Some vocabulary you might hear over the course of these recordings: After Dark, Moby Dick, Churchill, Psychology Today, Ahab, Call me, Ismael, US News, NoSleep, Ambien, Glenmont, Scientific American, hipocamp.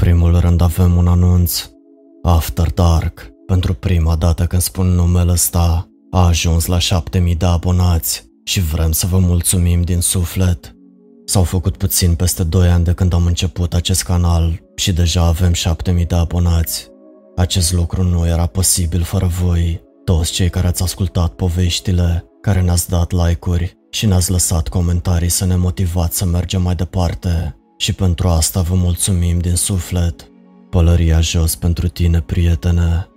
primul rând avem un anunț. After Dark, pentru prima dată când spun numele ăsta, a ajuns la 7.000 de abonați și vrem să vă mulțumim din suflet. S-au făcut puțin peste 2 ani de când am început acest canal și deja avem 7.000 de abonați. Acest lucru nu era posibil fără voi, toți cei care ați ascultat poveștile, care ne-ați dat like-uri și ne-ați lăsat comentarii să ne motivați să mergem mai departe. Și pentru asta vă mulțumim din suflet. Pălăria jos pentru tine, prietene.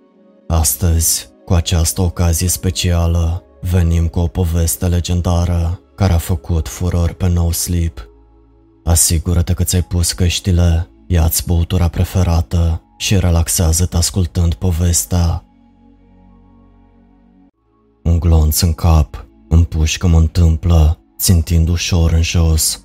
Astăzi, cu această ocazie specială, venim cu o poveste legendară care a făcut furor pe NoSleep. Asigură-te că ți-ai pus căștile, ia-ți băutura preferată și relaxează-te ascultând povestea. Un glonț în cap, împușcă mă întâmplă, țintind ușor în jos.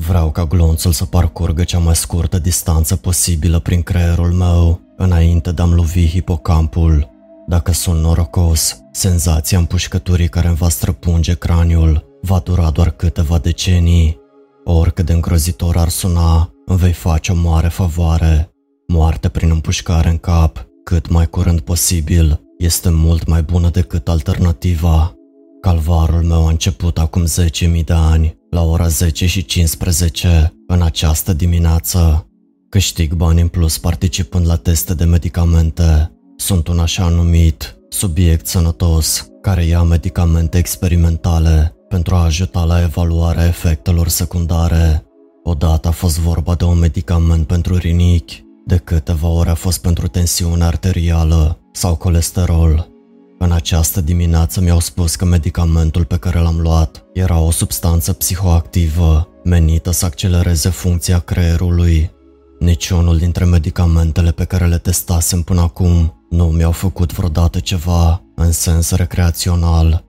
Vreau ca glonțul să parcurgă cea mai scurtă distanță posibilă prin creierul meu, înainte de a-mi lovi hipocampul. Dacă sunt norocos, senzația împușcăturii care îmi va străpunge craniul va dura doar câteva decenii. Oricât de îngrozitor ar suna, îmi vei face o mare favoare. Moarte prin împușcare în cap, cât mai curând posibil, este mult mai bună decât alternativa. Calvarul meu a început acum 10.000 de ani, la ora 10:15, în această dimineață. Câștig bani în plus participând la teste de medicamente. Sunt un așa numit subiect sănătos, care ia medicamente experimentale pentru a ajuta la evaluarea efectelor secundare. Odată a fost vorba de un medicament pentru rinichi, de câteva ori a fost pentru tensiune arterială sau colesterol. În această dimineață mi-au spus că medicamentul pe care l-am luat era o substanță psihoactivă menită să accelereze funcția creierului. Niciunul dintre medicamentele pe care le testasem până acum nu mi-au făcut vreodată ceva în sens recreațional.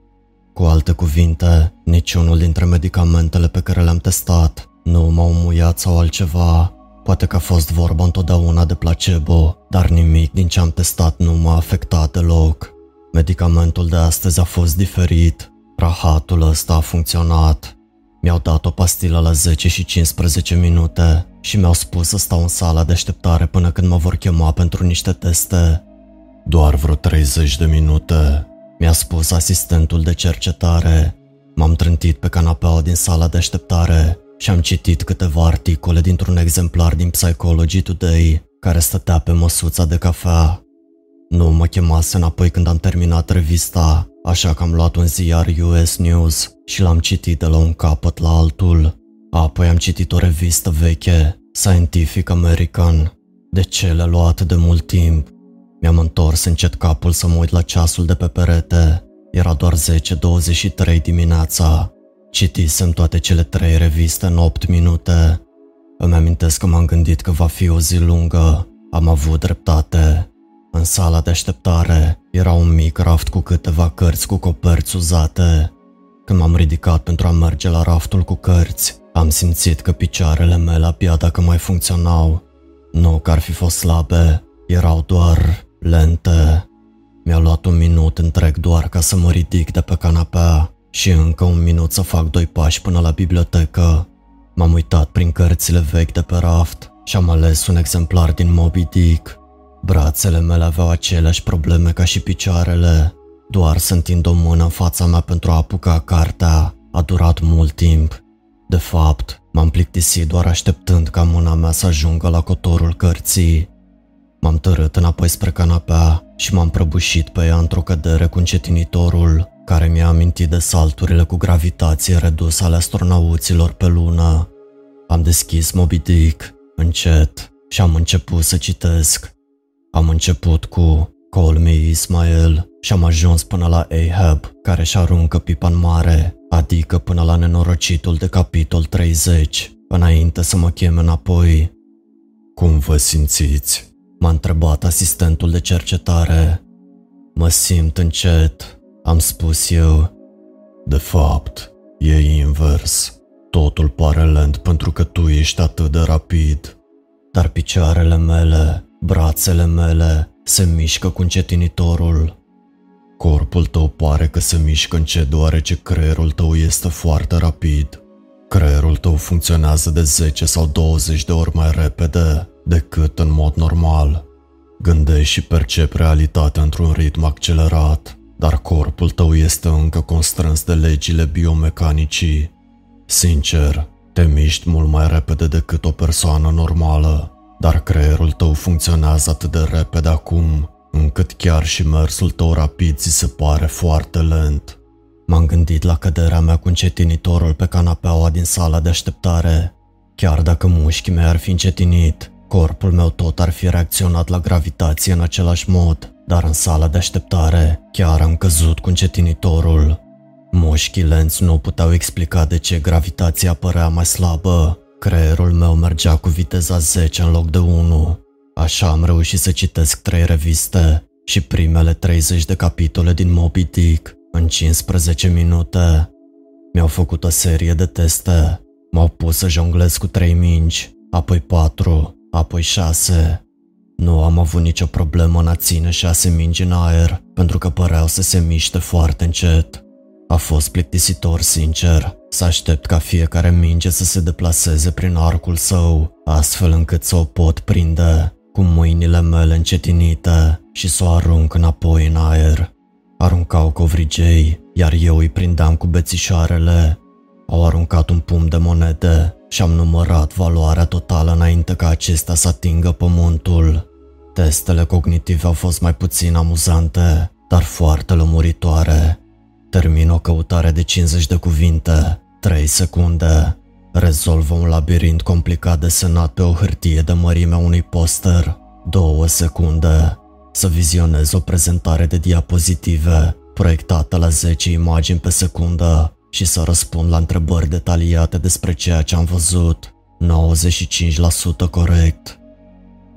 Cu alte cuvinte, niciunul dintre medicamentele pe care le-am testat nu m-au muiat sau altceva. Poate că a fost vorba întotdeauna de placebo, dar nimic din ce am testat nu m-a afectat deloc. Medicamentul de astăzi a fost diferit, rahatul ăsta a funcționat. Mi-au dat o pastilă la 10:15 și mi-au spus să stau în sala de așteptare până când mă vor chema pentru niște teste. Doar vreo 30 de minute, mi-a spus asistentul de cercetare. M-am trântit pe canapeaua din sala de așteptare și am citit câteva articole dintr-un exemplar din Psychology Today care stătea pe măsuța de cafea. Nu mă chemase înapoi când am terminat revista, așa că am luat un ziar US News și l-am citit de la un capăt la altul. Apoi am citit o revistă veche, Scientific American. De ce le-a luat atât de mult timp? Mi-am întors încet capul să mă uit la ceasul de pe perete. Era doar 10:23 dimineața. Citisem toate cele 3 reviste în 8 minute. Îmi amintesc că m-am gândit că va fi o zi lungă. Am avut dreptate. În sala de așteptare era un mic raft cu câteva cărți cu coperți uzate. Când m-am ridicat pentru a merge la raftul cu cărți, am simțit că picioarele mele abia dacă mai funcționau. Nu că ar fi fost slabe, erau doar lente. Mi-a luat un minut întreg doar ca să mă ridic de pe canapea și încă un minut să fac 2 pași până la bibliotecă. M-am uitat prin cărțile vechi de pe raft și am ales un exemplar din Moby Dick. Brațele mele aveau aceleași probleme ca și picioarele. Doar să întind o mână în fața mea pentru a apuca cartea a durat mult timp. De fapt, m-am plictisit doar așteptând ca mâna mea să ajungă la cotorul cărții. M-am târât înapoi spre canapea și m-am prăbușit pe ea într-o cădere cu încetinitorul, care mi-a amintit de salturile cu gravitație redusă ale astronauților pe lună. Am deschis Moby Dick, încet, și am început să citesc. Am început cu Call me, Ismael și am ajuns până la Ahab, care își aruncă pipa în mare, adică până la nenorocitul de capitol 30, înainte să mă cheme înapoi. Cum vă simțiți? M-a întrebat asistentul de cercetare. Mă simt încet, am spus eu. De fapt, e invers. Totul pare lent pentru că tu ești atât de rapid. Dar picioarele mele... Brațele mele se mișcă cu încetinitorul. Corpul tău pare că se mișcă încet deoarece creierul tău este foarte rapid. Creierul tău funcționează de 10 sau 20 de ori mai repede decât în mod normal. Gândești și percepi realitatea într-un ritm accelerat, dar corpul tău este încă constrâns de legile biomecanicii. Sincer, te miști mult mai repede decât o persoană normală, dar creierul tău funcționează atât de repede acum, încât chiar și mersul tău rapid ți se pare foarte lent. M-am gândit la căderea mea cu încetinitorul pe canapeaua din sala de așteptare. Chiar dacă mușchii mei ar fi încetinit, corpul meu tot ar fi reacționat la gravitație în același mod, dar în sala de așteptare chiar am căzut cu încetinitorul. Mușchii lenți nu puteau explica de ce gravitația părea mai slabă. Creierul meu mergea cu viteza 10 în loc de 1. Așa am reușit să citesc 3 reviste și primele 30 de capitole din Moby Dick în 15 minute. Mi-au făcut o serie de teste. M-au pus să jonglez cu 3 mingi, apoi 4, apoi 6. Nu am avut nicio problemă în a ține 6 mingi în aer, pentru că păreau să se miște foarte încet. A fost plictisitor, sincer, să aștept ca fiecare minge să se deplaseze prin arcul său, astfel încât să o pot prinde cu mâinile mele încetinite și să o arunc înapoi în aer. Aruncau covrigei, iar eu îi prindeam cu bețișoarele. Au aruncat un pumn de monede și am numărat valoarea totală înainte ca acesta să atingă pământul. Testele cognitive au fost mai puțin amuzante, dar foarte lămuritoare. Termin o căutare de 50 de cuvinte, 3 secunde. Rezolvă un labirint complicat desenat pe o hârtie de mărimea unui poster, 2 secunde. Să vizionez o prezentare de diapozitive proiectată la 10 imagini pe secundă și să răspund la întrebări detaliate despre ceea ce am văzut, 95% corect.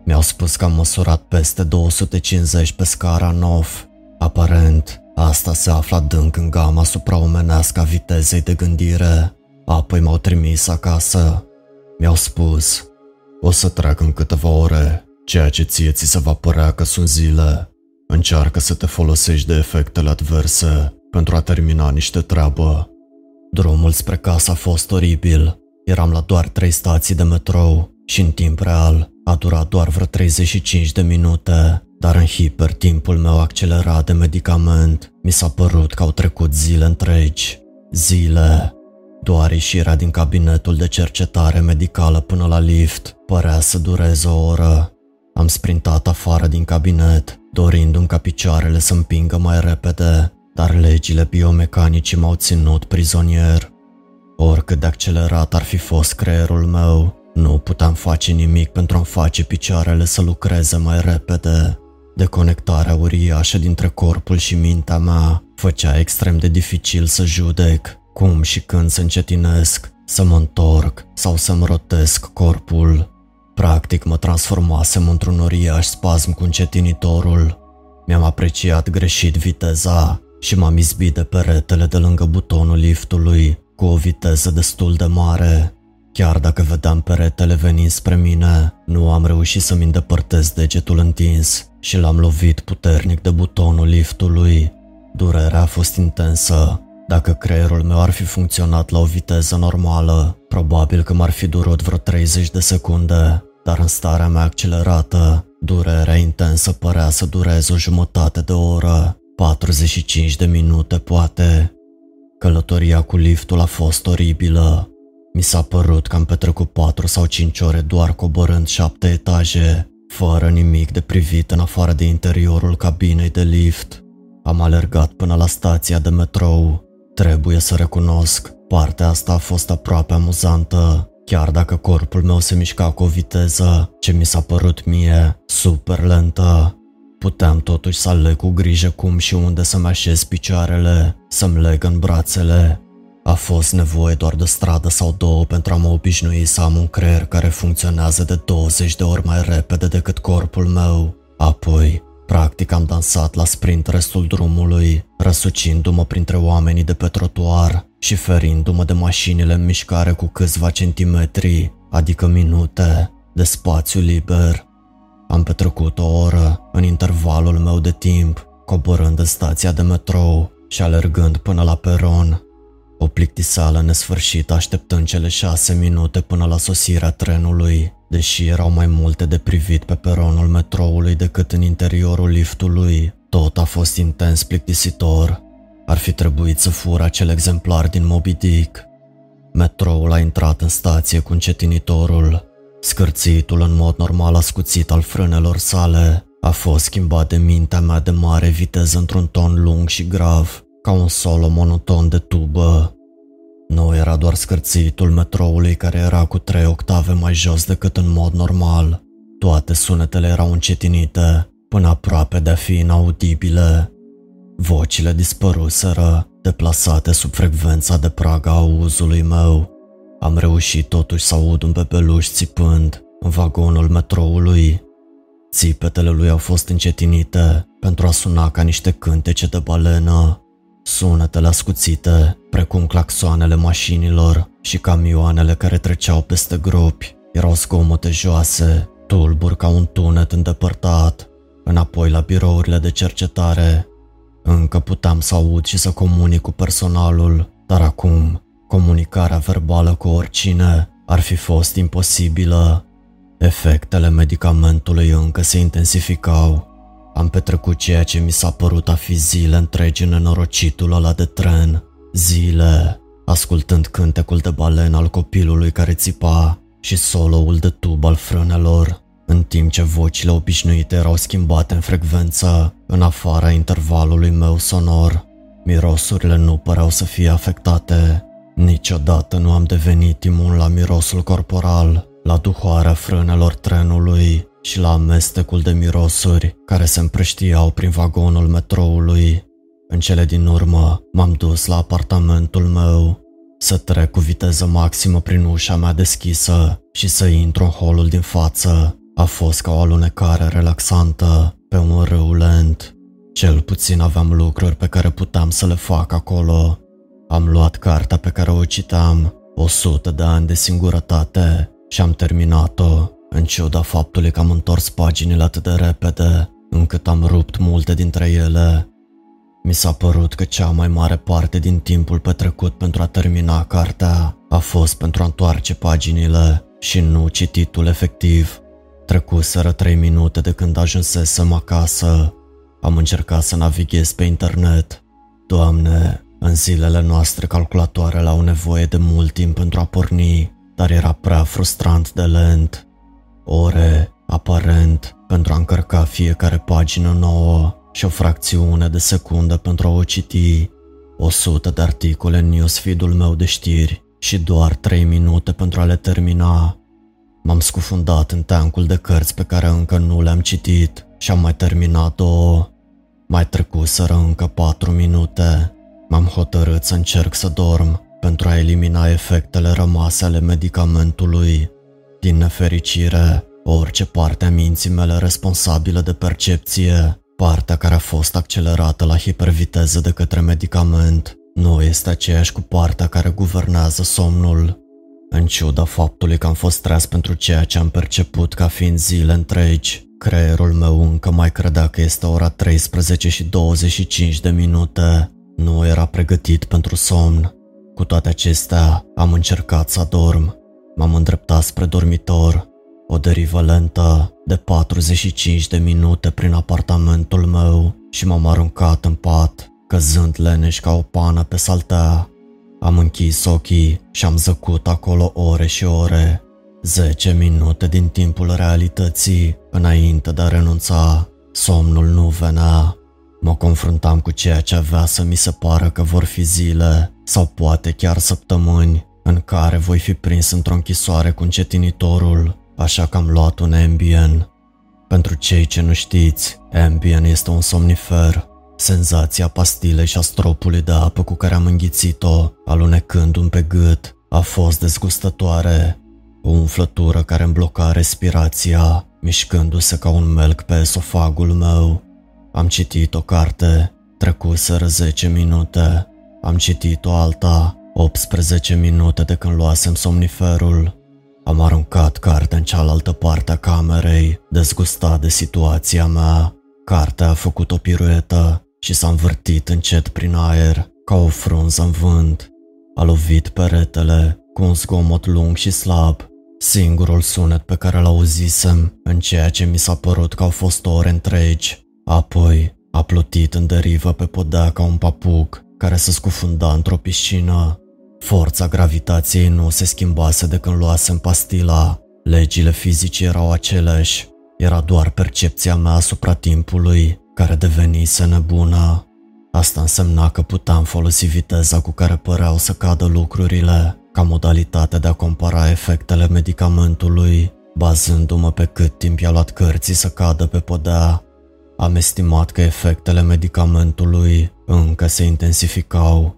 Mi-au spus că am măsurat peste 250 pe scara NOF. Aparent, asta se află adânc în gama supraomenească a vitezei de gândire. Apoi m-au trimis acasă. Mi-au spus: o să trec în câteva ore, ceea ce ție ți se va părea că sunt zile. Încearcă să te folosești de efectele adverse pentru a termina niște treabă. Drumul spre casă a fost oribil. Eram la doar 3 stații de metrou și în timp real a durat doar vreo 35 de minute. Dar în hipertimpul meu accelerat de medicament, mi s-a părut că au trecut zile întregi. Zile. Doar ieșirea din cabinetul de cercetare medicală până la lift părea să dureze o oră. Am sprintat afară din cabinet, dorindu-mi ca picioarele să împingă mai repede, dar legile biomecanicii m-au ținut prizonier. Oricât de accelerat ar fi fost creierul meu, nu puteam face nimic pentru a-mi face picioarele să lucreze mai repede. Deconectarea uriașă dintre corpul și mintea mea făcea extrem de dificil să judec cum și când să încetinesc, să mă întorc sau să-mi rotesc corpul. Practic mă transformasem într-un uriaș spasm cu încetinitorul. Mi-am apreciat greșit viteza și m-am izbit de peretele de lângă butonul liftului cu o viteză destul de mare. Chiar dacă vedeam peretele venind spre mine, nu am reușit să-mi îndepărtez degetul întins și l-am lovit puternic de butonul liftului. Durerea a fost intensă. Dacă creierul meu ar fi funcționat la o viteză normală, probabil că m-ar fi durat vreo 30 de secunde, dar în starea mea accelerată, durerea intensă părea să dureze o jumătate de oră, 45 de minute poate. Călătoria cu liftul a fost oribilă. Mi s-a părut că am petrecut 4 sau 5 ore doar coborând 7 etaje, fără nimic de privit în afară de interiorul cabinei de lift. Am alergat până la stația de metrou. Trebuie să recunosc, partea asta a fost aproape amuzantă, chiar dacă corpul meu se mișca cu o viteză ce mi s-a părut mie super lentă. Puteam totuși să aleg cu grijă cum și unde să-mi așez picioarele, să-mi leg în brațele. A fost nevoie doar de stradă sau 2 pentru a mă obișnui să am un creier care funcționează de 20 de ori mai repede decât corpul meu. Apoi, practic am dansat la sprint restul drumului, răsucindu-mă printre oamenii de pe trotuar și ferindu-mă de mașinile în mișcare cu câțiva centimetri, adică minute, de spațiu liber. Am petrecut o oră în intervalul meu de timp, coborând în stația de metrou și alergând până la peron. O plictiseală nesfârșită așteptând cele 6 minute până la sosirea trenului, Deși erau mai multe de privit pe peronul metroului decât în interiorul liftului, tot a fost intens plictisitor. Ar fi trebuit să fur acel exemplar din Moby Dick. Metroul a intrat în stație cu încetinitorul. Scârțitul în mod normal ascuțit al frânelor sale a fost schimbat de mintea mea de mare viteză într-un ton lung și grav, ca un solo monoton de tubă. Nu era doar scârțitul metroului care era cu 3 octave mai jos decât în mod normal. Toate sunetele erau încetinite, până aproape de a fi inaudibile. Vocile dispăruseră, deplasate sub frecvența de prag a auzului meu. Am reușit totuși să aud un bebeluș țipând în vagonul metroului. Țipetele lui au fost încetinite pentru a suna ca niște cântece de balenă. Sunetele ascuțite, precum claxoanele mașinilor și camioanele care treceau peste gropi, erau zgomote joase, tulburi ca un tunet îndepărtat. Înapoi la birourile de cercetare. Încă puteam să aud și să comunic cu personalul, dar acum comunicarea verbală cu oricine ar fi fost imposibilă. Efectele medicamentului încă se intensificau. Am petrecut ceea ce mi s-a părut a fi zile întregi în nenorocitul ăla de tren. Zile, ascultând cântecul de balen al copilului care țipa și solo-ul de tub al frânelor, în timp ce vocile obișnuite erau schimbate în frecvență, în afara intervalului meu sonor. Mirosurile nu păreau să fie afectate. Niciodată nu am devenit imun la mirosul corporal, la duhoarea frânelor trenului și la amestecul de mirosuri care se împrăștiau prin vagonul metroului. În cele din urmă, m-am dus la apartamentul meu, să trec cu viteză maximă prin ușa mea deschisă și să intru în holul din față. A fost ca o alunecare relaxantă pe un râu lent. Cel puțin aveam lucruri pe care puteam să le fac acolo. Am luat cartea pe care o citeam, 100 de ani de singurătate, și am terminat-o, în ciuda faptului că am întors paginile atât de repede, încât am rupt multe dintre ele. Mi s-a părut că cea mai mare parte din timpul petrecut pentru a termina cartea a fost pentru a întoarce paginile și nu cititul efectiv. Trecuseră 3 minute de când ajunsesem acasă. Am încercat să navighez pe internet. Doamne, în zilele noastre calculatoarele au nevoie de mult timp pentru a porni, dar era prea frustrant de lent. Ore, aparent, pentru a încărca fiecare pagină nouă și o fracțiune de secundă pentru a o citi. 100 de articole în newsfeed-ul meu de știri și doar 3 minute pentru a le termina. M-am scufundat în teancul de cărți pe care încă nu le-am citit și am mai terminat 2. Mai trecuseră încă 4 minute. M-am hotărât să încerc să dorm pentru a elimina efectele rămase ale medicamentului. Din nefericire, orice parte a minții mele responsabilă de percepție, partea care a fost accelerată la hiperviteză de către medicament, nu este aceeași cu partea care guvernează somnul. În ciuda faptului că am fost tras pentru ceea ce am perceput ca fiind zile întregi, creierul meu încă mai credea că este ora 13:25. Nu era pregătit pentru somn. Cu toate acestea, am încercat să adorm. M-am îndreptat spre dormitor, o derivă lentă de 45 de minute prin apartamentul meu și m-am aruncat în pat, căzând leneș ca o pană pe saltea. Am închis ochii și am zăcut acolo ore și ore, 10 minute din timpul realității, înainte de a renunța. Somnul nu venea. Mă confruntam cu ceea ce avea să mi se pară că vor fi zile, sau poate chiar săptămâni, în care voi fi prins într-o închisoare cu încetinitorul, așa că am luat un Ambien. Pentru cei ce nu știți, Ambien este un somnifer. Senzația pastilei și a stropului de apă cu care am înghițit-o, alunecându-mi pe gât, a fost dezgustătoare. O umflătură care îmi bloca respirația, mișcându-se ca un melc pe esofagul meu. Am citit o carte, trecuseră 10 minute. Am citit o alta, 18 minute de când luasem somniferul. Am aruncat cartea în cealaltă parte a camerei, dezgustat de situația mea. Cartea a făcut o piruetă și s-a învârtit încet prin aer, ca o frunză în vânt. A lovit peretele cu un zgomot lung și slab. singurul sunet pe care l-auzisem în ceea ce mi s-a părut că au fost ore întregi. Apoi a plutit în derivă pe podea ca un papuc care se scufunda într-o piscină. Forța gravitației nu se schimbase de când luasem pastila. Legile fizice erau aceleași. Era doar percepția mea asupra timpului care devenise nebună. Asta însemna că puteam folosi viteza cu care păreau să cadă lucrurile ca modalitate de a compara efectele medicamentului, bazându-mă pe cât timp i-a luat cărții să cadă pe podea. Am estimat că efectele medicamentului încă se intensificau.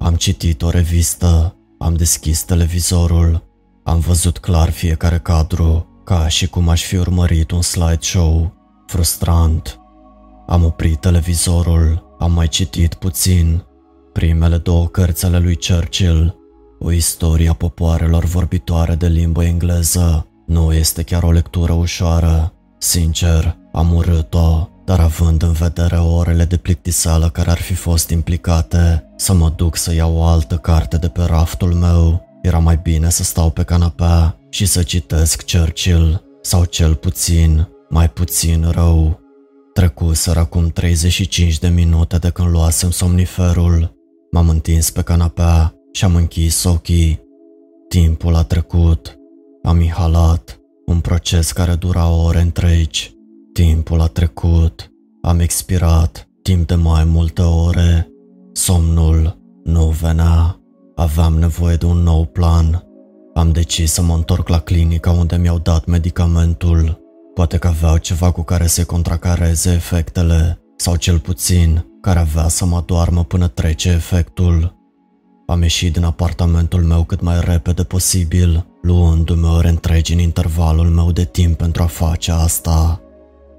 Am citit o revistă, am deschis televizorul, am văzut clar fiecare cadru, ca și cum aș fi urmărit un slideshow. Frustrant. Am oprit televizorul, am mai citit puțin. Primele două cărți ale lui Churchill, o istorie a popoarelor vorbitoare de limbă engleză, nu este chiar o lectură ușoară. Sincer, am urât-o, dar având în vedere orele de plictiseală care ar fi fost implicate, să mă duc să iau o altă carte de pe raftul meu, era mai bine să stau pe canapea și să citesc Churchill, sau cel puțin, mai puțin rău. Trecuseră acum 35 de minute de când luasem somniferul. M-am întins pe canapea și am închis ochii. Timpul a trecut. Am inhalat, un proces care dura ore întregi. Timpul a trecut. Am expirat timp de mai multe ore. Somnul nu venea. Aveam nevoie de un nou plan. Am decis să mă întorc la clinica unde mi-au dat medicamentul. Poate că aveau ceva cu care să-i contracareze efectele, sau cel puțin, care avea să mă doarmă până trece efectul. Am ieșit din apartamentul meu cât mai repede posibil, luându-mi ore întregi în intervalul meu de timp pentru a face asta.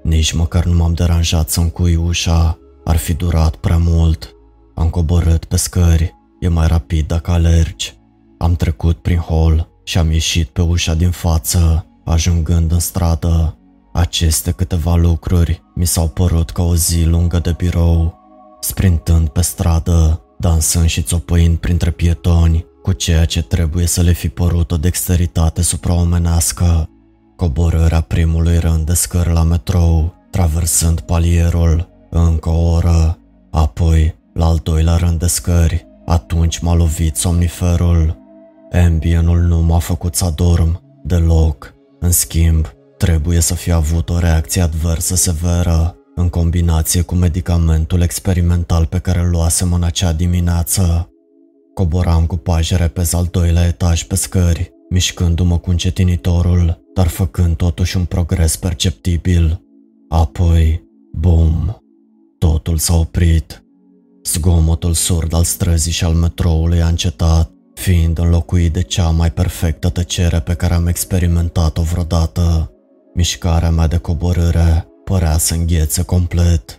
Nici măcar nu m-am deranjat să încui ușa, ar fi durat prea mult. Am coborât pe scări, e mai rapid dacă alergi. Am trecut prin hol și am ieșit pe ușa din față, ajungând în stradă. Aceste câteva lucruri mi s-au părut ca o zi lungă de birou. Sprintând pe stradă, dansând și țopăind printre pietoni, cu ceea ce trebuie să le fi părut o dexteritate supraomenească. Coborârea primului rând de scări la metrou, traversând palierul, încă o oră, apoi la al doilea rând de scări, atunci m-a lovit somniferul. Ambienul nu m-a făcut să adorm, deloc. În schimb, trebuie să fi avut o reacție adversă severă, în combinație cu medicamentul experimental pe care îl luasem în acea dimineață. Coboram cu pași repezi al doilea etaj pe scări, mișcându-mă cu încetinitorul, dar făcând totuși un progres perceptibil. Apoi, bum, totul s-a oprit. Zgomotul surd al străzii și al metroului a încetat, fiind înlocuit de cea mai perfectă tăcere pe care am experimentat-o vreodată. Mișcarea mea de coborâre părea să înghețe complet.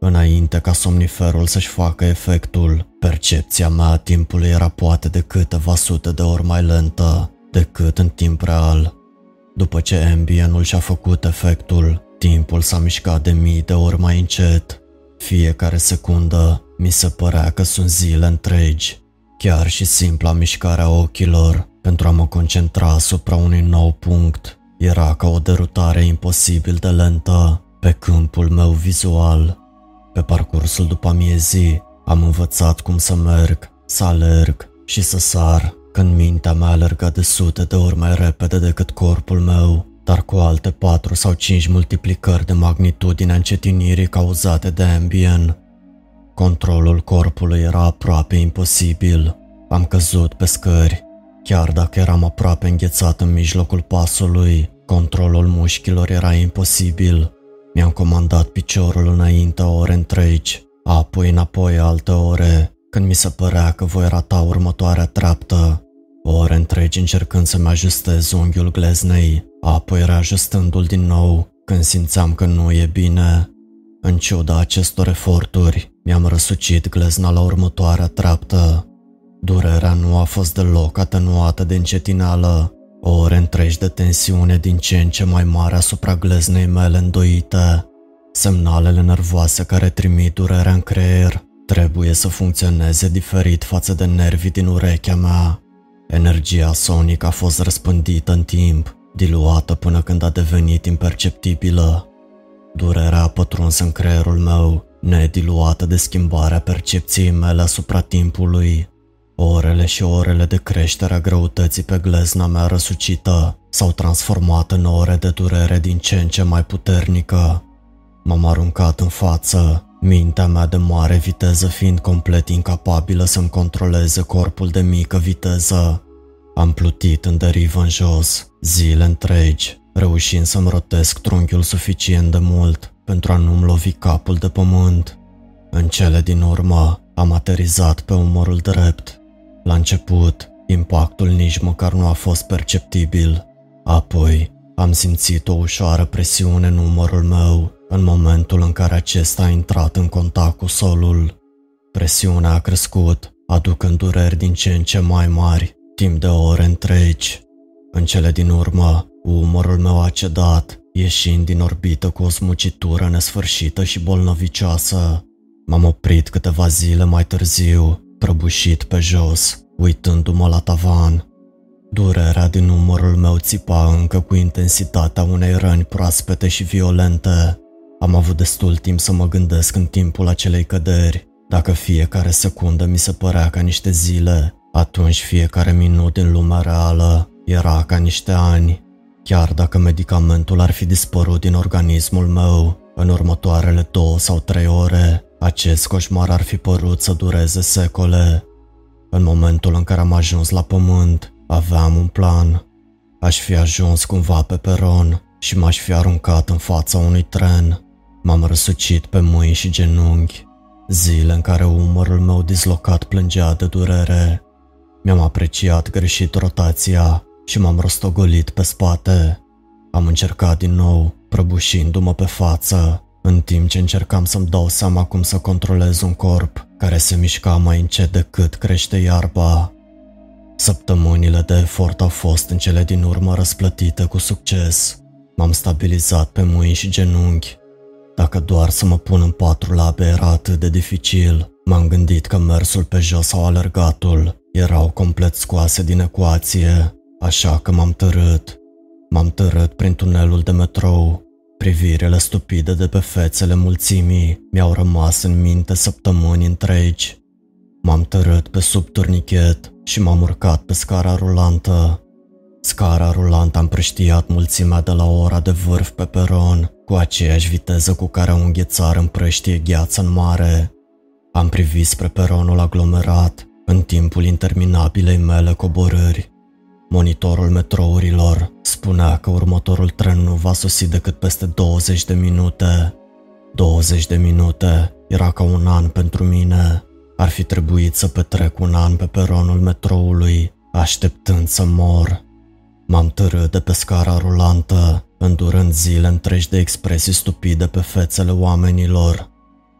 Înainte ca somniferul să-și facă efectul, percepția mea a timpului era poate de câteva sute de ori mai lentă decât în timp real. După ce ambientul și-a făcut efectul, timpul s-a mișcat de mii de ori mai încet. Fiecare secundă mi se părea că sunt zile întregi. Chiar și simpla mișcare a ochilor pentru a mă concentra asupra unui nou punct era ca o derutare imposibil de lentă pe câmpul meu vizual. Pe parcursul după amiezii am învățat cum să merg, să alerg și să sar, când mintea mea alerga de sute de ori mai repede decât corpul meu, dar cu alte 4 sau 5 multiplicări de magnitudine încetinirii cauzate de ambien. Controlul corpului era aproape imposibil. Am căzut pe scări. Chiar dacă eram aproape înghețat în mijlocul pasului, controlul mușchilor era imposibil. Mi-am comandat piciorul înainte ore întregi, apoi înapoi alte ore, când mi se părea că voi rata următoarea treaptă. Ore întregi încercând să-mi ajustez unghiul gleznei, apoi reajustându-l din nou când simțeam că nu e bine. În ciuda acestor eforturi, mi-am răsucit glezna la următoarea treaptă. Durerea nu a fost deloc atenuată de încetineală, ore întregi de tensiune din ce în ce mai mare asupra gleznei mele îndoite. Semnalele nervoase care trimit durerea în creier trebuie să funcționeze diferit față de nervii din urechea mea. Energia sonică a fost răspândită în timp, diluată până când a devenit imperceptibilă. Durerea a pătruns în creierul meu, nediluată de schimbarea percepției mele asupra timpului. Orele și orele de creștere a greutății pe glezna mea răsucită s-au transformat în ore de durere din ce în ce mai puternică. M-am aruncat în față, mintea mea de mare viteză fiind complet incapabilă să-mi controleze corpul de mică viteză. Am plutit în derivă în jos, zile întregi, reușind să-mi rotesc trunchiul suficient de mult pentru a nu-mi lovi capul de pământ. În cele din urmă, am aterizat pe umărul drept. La început, impactul nici măcar nu a fost perceptibil. Apoi, am simțit o ușoară presiune în umărul meu în momentul în care acesta a intrat în contact cu solul. Presiunea a crescut, aducând dureri din ce în ce mai mari, timp de ore întregi. În cele din urmă, umărul meu a cedat, ieșind din orbită cu o smucitură nesfârșită și bolnăvicioasă. M-am oprit câteva zile mai târziu, prăbușit pe jos, uitându-mă la tavan. Durerea din umărul meu țipa încă cu intensitatea unei răni proaspete și violente. Am avut destul timp să mă gândesc în timpul acelei căderi. Dacă fiecare secundă mi se părea ca niște zile, atunci fiecare minut din lumea reală era ca niște ani. Chiar dacă medicamentul ar fi dispărut din organismul meu, în următoarele 2 sau 3 ore, acest coșmar ar fi părut să dureze secole. În momentul în care am ajuns la pământ, aveam un plan. Aș fi ajuns cumva pe peron și m-aș fi aruncat în fața unui tren. M-am răsucit pe mâini și genunchi. Zile în care umărul meu dislocat plângea de durere. Mi-am apreciat greșit rotația și m-am rostogolit pe spate. Am încercat din nou, prăbușindu-mă pe față, în timp ce încercam să-mi dau seama cum să controlez un corp care se mișca mai încet decât crește iarba. Săptămânile de efort au fost în cele din urmă răsplătite cu succes. M-am stabilizat pe mâini și genunchi. Dacă doar să mă pun în 4 labe era atât de dificil, m-am gândit că mersul pe jos sau alergatul erau complet scoase din ecuație, așa că m-am târât. M-am târât prin tunelul de metrou. Privirile stupide de pe fețele mulțimii mi-au rămas în minte săptămâni întregi. M-am târât pe sub turnichet și m-am urcat pe scara rulantă. Scara rulantă a împrăștiat mulțimea de la ora de vârf pe peron, cu aceeași viteză cu care un ghețar împrăștie gheață în mare. Am privit spre peronul aglomerat, în timpul interminabilei mele coborâri. Monitorul metrourilor spunea că următorul tren nu va sosi decât peste 20 de minute. 20 de minute era ca un an pentru mine. Ar fi trebuit să petrec un an pe peronul metroului, așteptând să mor. M-am târât de pe scara rulantă, îndurând zile întregi de expresii stupide pe fețele oamenilor.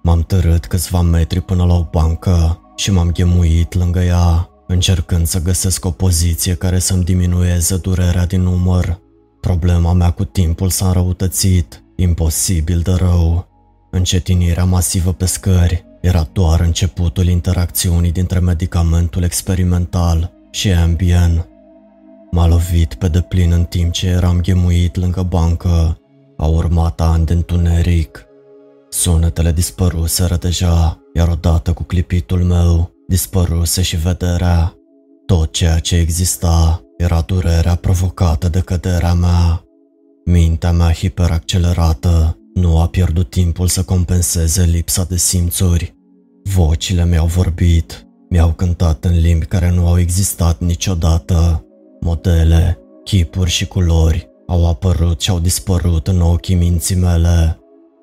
M-am târât câțiva metri până la o bancă și m-am ghemuit lângă ea, încercând să găsesc o poziție care să-mi diminueze durerea din umăr. Problema mea cu timpul s-a înrăutățit, imposibil de rău. Încetinirea masivă pe scări era doar începutul interacțiunii dintre medicamentul experimental și Ambien. M-a lovit pe deplin în timp ce eram ghemuit lângă bancă. Au urmat ani de întuneric. Sunetele dispăruseră deja, iar odată cu clipitul meu, dispăruse și vederea. Tot ceea ce exista era durerea provocată de căderea mea. Mintea mea hiperaccelerată nu a pierdut timpul să compenseze lipsa de simțuri. Vocile mi-au vorbit, mi-au cântat în limbi care nu au existat niciodată. Modele, chipuri și culori au apărut și au dispărut în ochii minții mele.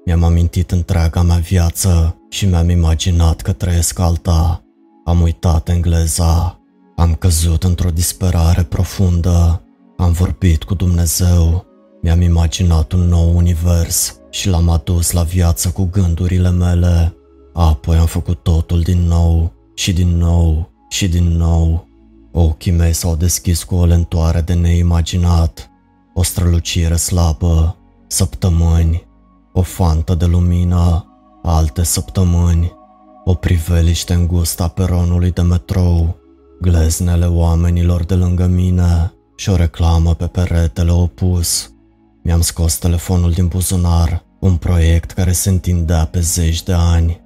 Mi-am amintit întreaga mea viață și mi-am imaginat că trăiesc alta. Am uitat engleza, am căzut într-o disperare profundă, am vorbit cu Dumnezeu, mi-am imaginat un nou univers și l-am adus la viață cu gândurile mele. Apoi am făcut totul din nou și din nou și din nou. Ochii mei s-au deschis cu o lentoare de neimaginat, o strălucire slabă, săptămâni, o fantă de lumină, alte săptămâni. O priveliște îngustă a peronului de metrou, Gleznele oamenilor de lângă mine și o reclamă pe peretele opus. Mi-am scos telefonul din buzunar, un proiect care se întindea pe zeci de ani.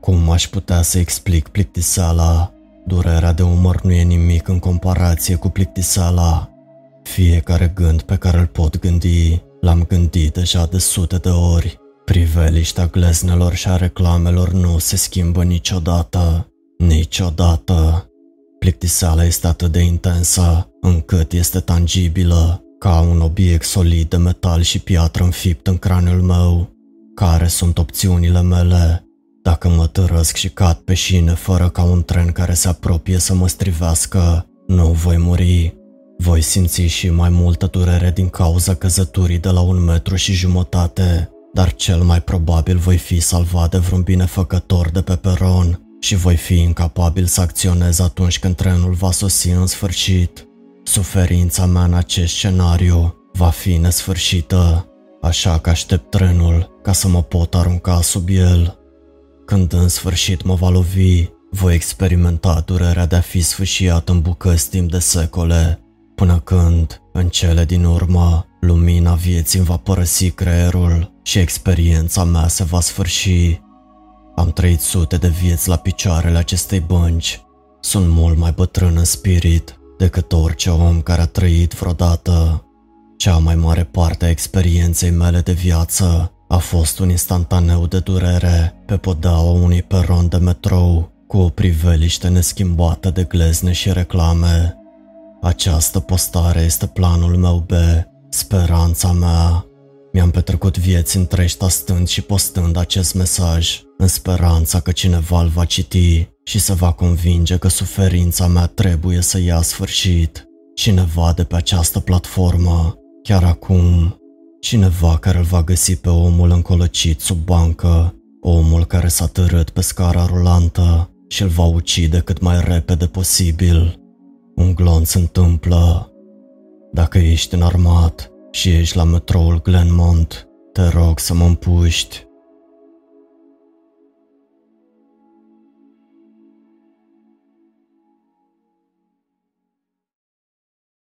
Cum aș putea să explic plictiseala? Durerea de umăr nu e nimic în comparație cu plictiseala. Fiecare gând pe care îl pot gândi, l-am gândit deja de sute de ori. Priveliștea gleznelor și a reclamelor nu se schimbă niciodată. Niciodată. Plictiseala este atât de intensă, încât este tangibilă, ca un obiect solid de metal și piatră înfipt în craniul meu. Care sunt opțiunile mele? Dacă mă târăsc și cad pe șine fără ca un tren care se apropie să mă strivească, nu voi muri. Voi simți și mai multă durere din cauza căzăturii de la 1,5 metri, dar cel mai probabil voi fi salvat de vreun binefăcător de pe peron și voi fi incapabil să acționez atunci când trenul va sosi în sfârșit. Suferința mea în acest scenariu va fi nesfârșită, așa că aștept trenul ca să mă pot arunca sub el. Când în sfârșit mă va lovi, voi experimenta durerea de a fi sfâșiat în bucăți timp de secole, până când, în cele din urmă, lumina vieții îmi va părăsi creierul și experiența mea se va sfârși. Am trăit sute de vieți la picioarele acestei bănci. Sunt mult mai bătrân în spirit decât orice om care a trăit vreodată. Cea mai mare parte a experienței mele de viață a fost un instantaneu de durere pe podeaua unui peron de metrou, cu o priveliște neschimbată de glezne și reclame. Această postare este planul meu B, speranța mea. Mi-am petrecut vieți întregi tastând și postând acest mesaj, în speranța că cineva îl va citi și se va convinge că suferința mea trebuie să ia sfârșit. Cineva de pe această platformă, chiar acum. Cineva care îl va găsi pe omul încolăcit sub bancă, omul care s-a târât pe scara rulantă și îl va ucide cât mai repede posibil. Un glonț se întâmplă. Dacă ești înarmat și ești la metroul Glenmont, te rog să mă împuști.